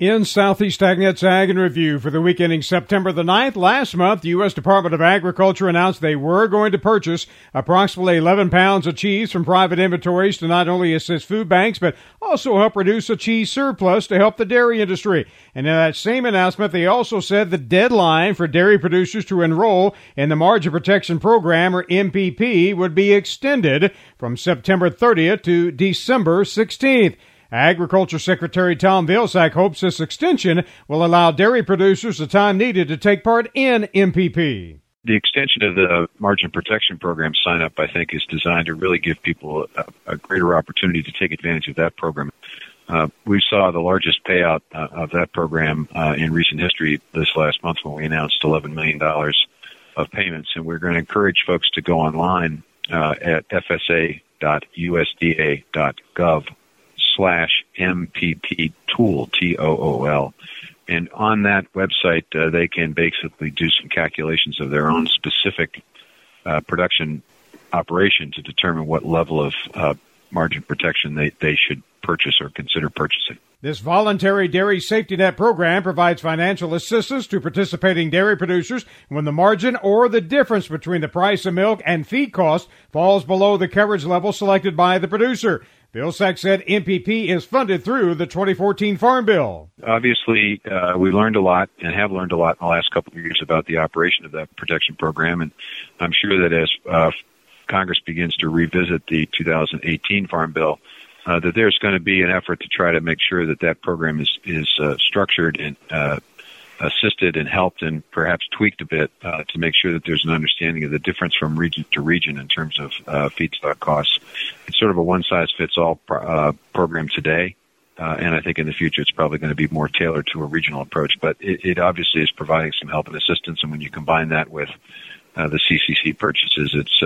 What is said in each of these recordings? In Southeast Agnet's Ag and Review for the week ending September the 9th, last month, the U.S. Department of Agriculture announced they were going to purchase approximately 11 pounds of cheese from private inventories to not only assist food banks, but also help reduce a cheese surplus to help the dairy industry. And in that same announcement, they also said the deadline for dairy producers to enroll in the Margin Protection Program, or MPP, would be extended from September 30th to December 16th. Agriculture Secretary Tom Vilsack hopes this extension will allow dairy producers the time needed to take part in MPP. The extension of the Margin Protection Program sign-up, I think, is designed to really give people a greater opportunity to take advantage of that program. We saw the largest payout of that program in recent history this last month when we announced $11 million of payments, and we're going to encourage folks to go online at fsa.usda.gov/MPP tool, T-O-O-L. And on that website, they can basically do some calculations of their own specific production operation to determine what level of margin protection they should purchase or consider purchasing. This voluntary dairy safety net program provides financial assistance to participating dairy producers when the margin or the difference between the price of milk and feed cost falls below the coverage level selected by the producer. Vilsack said MPP is funded through the 2014 Farm Bill. Obviously, we learned a lot and have learned a lot in the last couple of years about the operation of that protection program, and I'm sure that as Congress begins to revisit the 2018 Farm Bill, that there's going to be an effort to try to make sure that that program is structured and assisted and helped and perhaps tweaked a bit to make sure that there's an understanding of the difference from region to region in terms of feedstock costs. It's sort of a one-size-fits-all program today, and I think in the future it's probably going to be more tailored to a regional approach. But it obviously is providing some help and assistance, and when you combine that with the CCC purchases, it's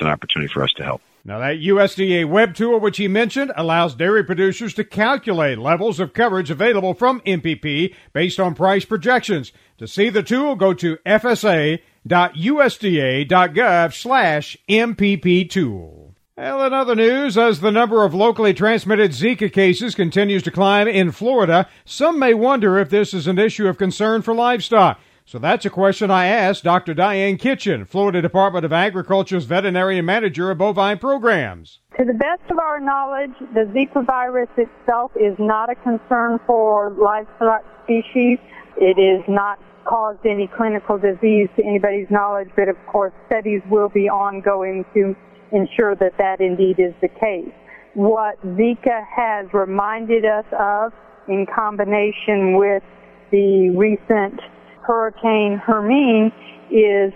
an opportunity for us to help. Now, that USDA web tool, which he mentioned, allows dairy producers to calculate levels of coverage available from MPP based on price projections. To see the tool, go to fsa.usda.gov/MPP tool. Well, in other news, as the number of locally transmitted Zika cases continues to climb in Florida, some may wonder if this is an issue of concern for livestock. So that's a question I asked Dr. Diane Kitchen, Florida Department of Agriculture's Veterinarian Manager of Bovine Programs. To the best of our knowledge, the Zika virus itself is not a concern for livestock species. It is not caused any clinical disease to anybody's knowledge, but of course studies will be ongoing to ensure that that indeed is the case. What Zika has reminded us of, in combination with the recent Hurricane Hermine, is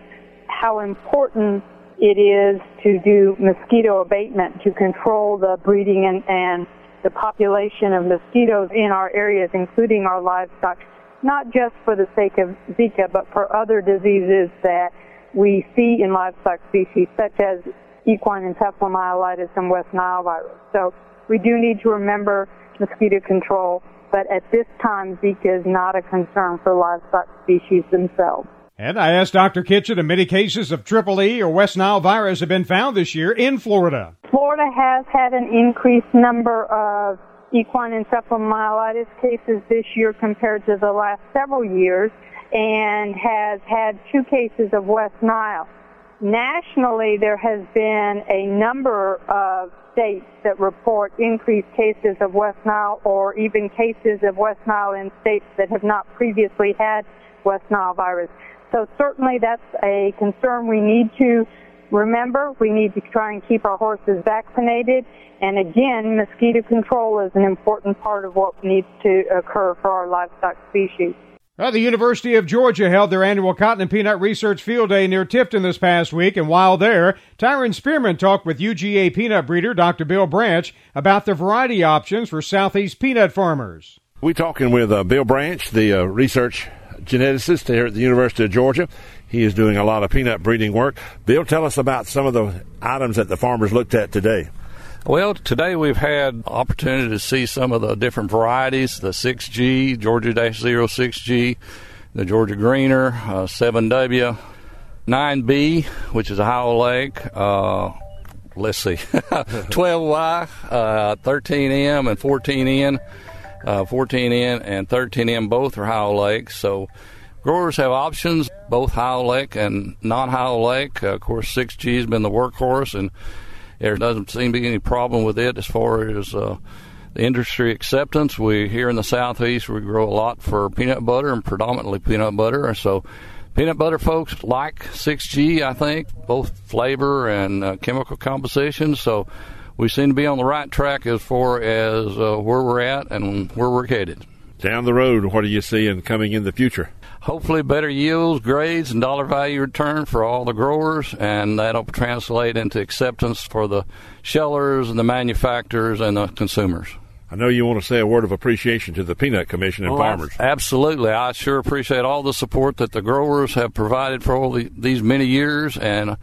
how important it is to do mosquito abatement, to control the breeding and the population of mosquitoes in our areas, including our livestock, not just for the sake of Zika, but for other diseases that we see in livestock species, such as equine encephalomyelitis and West Nile virus. So we do need to remember mosquito control, but at this time, Zika is not a concern for livestock species themselves. And I asked Dr. Kitchen if many cases of Triple E or West Nile virus have been found this year in Florida. Florida has had an increased number of equine encephalomyelitis cases this year compared to the last several years, and has had 2 cases of West Nile. Nationally, there has been a number of states that report increased cases of West Nile, or even cases of West Nile in states that have not previously had West Nile virus. So certainly that's a concern we need to remember. We need to try and keep our horses vaccinated. And again, mosquito control is an important part of what needs to occur for our livestock species. Well, the University of Georgia held their annual Cotton and Peanut Research Field Day near Tifton this past week, and while there, Tyron Spearman talked with UGA peanut breeder Dr. Bill Branch about the variety options for Southeast peanut farmers. We're talking with Bill Branch, the research geneticist here at the University of Georgia. He is doing a lot of peanut breeding work. Bill, tell us about some of the items that the farmers looked at today. Well, today we've had opportunity to see some of the different varieties, the 6G, Georgia-06G, the Georgia Greener, 7W, 9B, which is a high oleic, let's see, 12Y, 13M, and 14N. 14N and 13N, both are Howell Lake. So growers have options, both Howell Lake and non-Howell Lake. Of course, 6G has been the workhorse, and there doesn't seem to be any problem with it as far as the industry acceptance. We here in the Southeast, we grow a lot for peanut butter and predominantly peanut butter. So peanut butter folks like 6G, I think, both flavor and chemical composition. So we seem to be on the right track as far as where we're at and where we're headed. Down the road, what are you seeing coming in the future? Hopefully better yields, grades, and dollar value return for all the growers, and that'll translate into acceptance for the shellers and the manufacturers and the consumers. I know you want to say a word of appreciation to the Peanut Commission and farmers. Absolutely. I sure appreciate all the support that the growers have provided for all these many years, and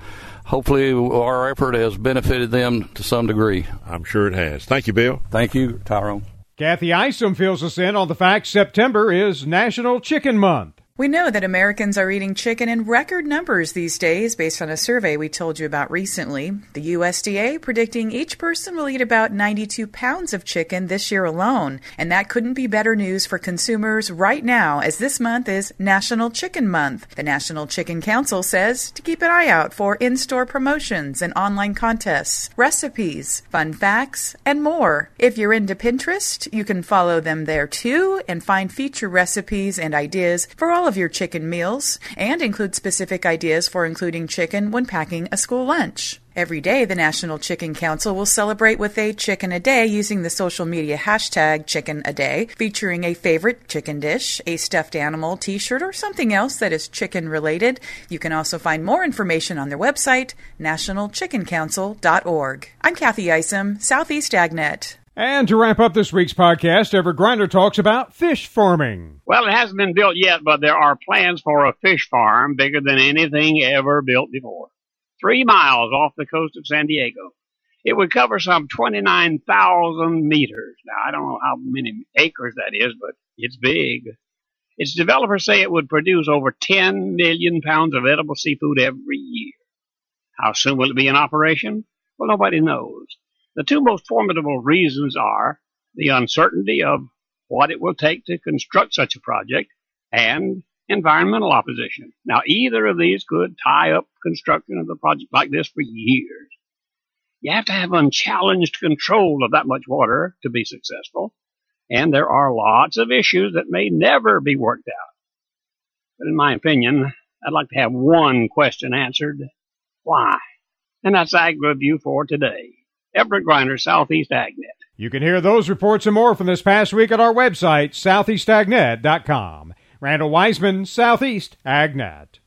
hopefully our effort has benefited them to some degree. I'm sure it has. Thank you, Bill. Thank you, Tyrone. Kathy Isom fills us in on the fact September is National Chicken Month. We know that Americans are eating chicken in record numbers these days based on a survey we told you about recently. The USDA predicting each person will eat about 92 pounds of chicken this year alone. And that couldn't be better news for consumers right now, as this month is National Chicken Month. The National Chicken Council says to keep an eye out for in-store promotions and online contests, recipes, fun facts, and more. If you're into Pinterest, you can follow them there too and find feature recipes and ideas for all of your chicken meals, and include specific ideas for including chicken when packing a school lunch. Every day, the National Chicken Council will celebrate with a Chicken a Day using the social media hashtag Chicken a Day, featuring a favorite chicken dish, a stuffed animal, T-shirt, or something else that is chicken-related. You can also find more information on their website, nationalchickencouncil.org. I'm Kathy Isom, Southeast Agnet. And to wrap up this week's podcast, Ever Grinder talks about fish farming. Well, it hasn't been built yet, but there are plans for a fish farm bigger than anything ever built before, 3 miles off the coast of San Diego. It would cover some 29,000 meters. Now, I don't know how many acres that is, but it's big. Its developers say it would produce over 10 million pounds of edible seafood every year. How soon will it be in operation? Well, nobody knows. The two most formidable reasons are the uncertainty of what it will take to construct such a project and environmental opposition. Now, either of these could tie up construction of the project like this for years. You have to have unchallenged control of that much water to be successful, and there are lots of issues that may never be worked out. But in my opinion, I'd like to have one question answered: why? And that's AgriView for today. Ever Grinder, Southeast Agnet. You can hear those reports and more from this past week at our website, southeastagnet.com. Randall Weisman, Southeast Agnet.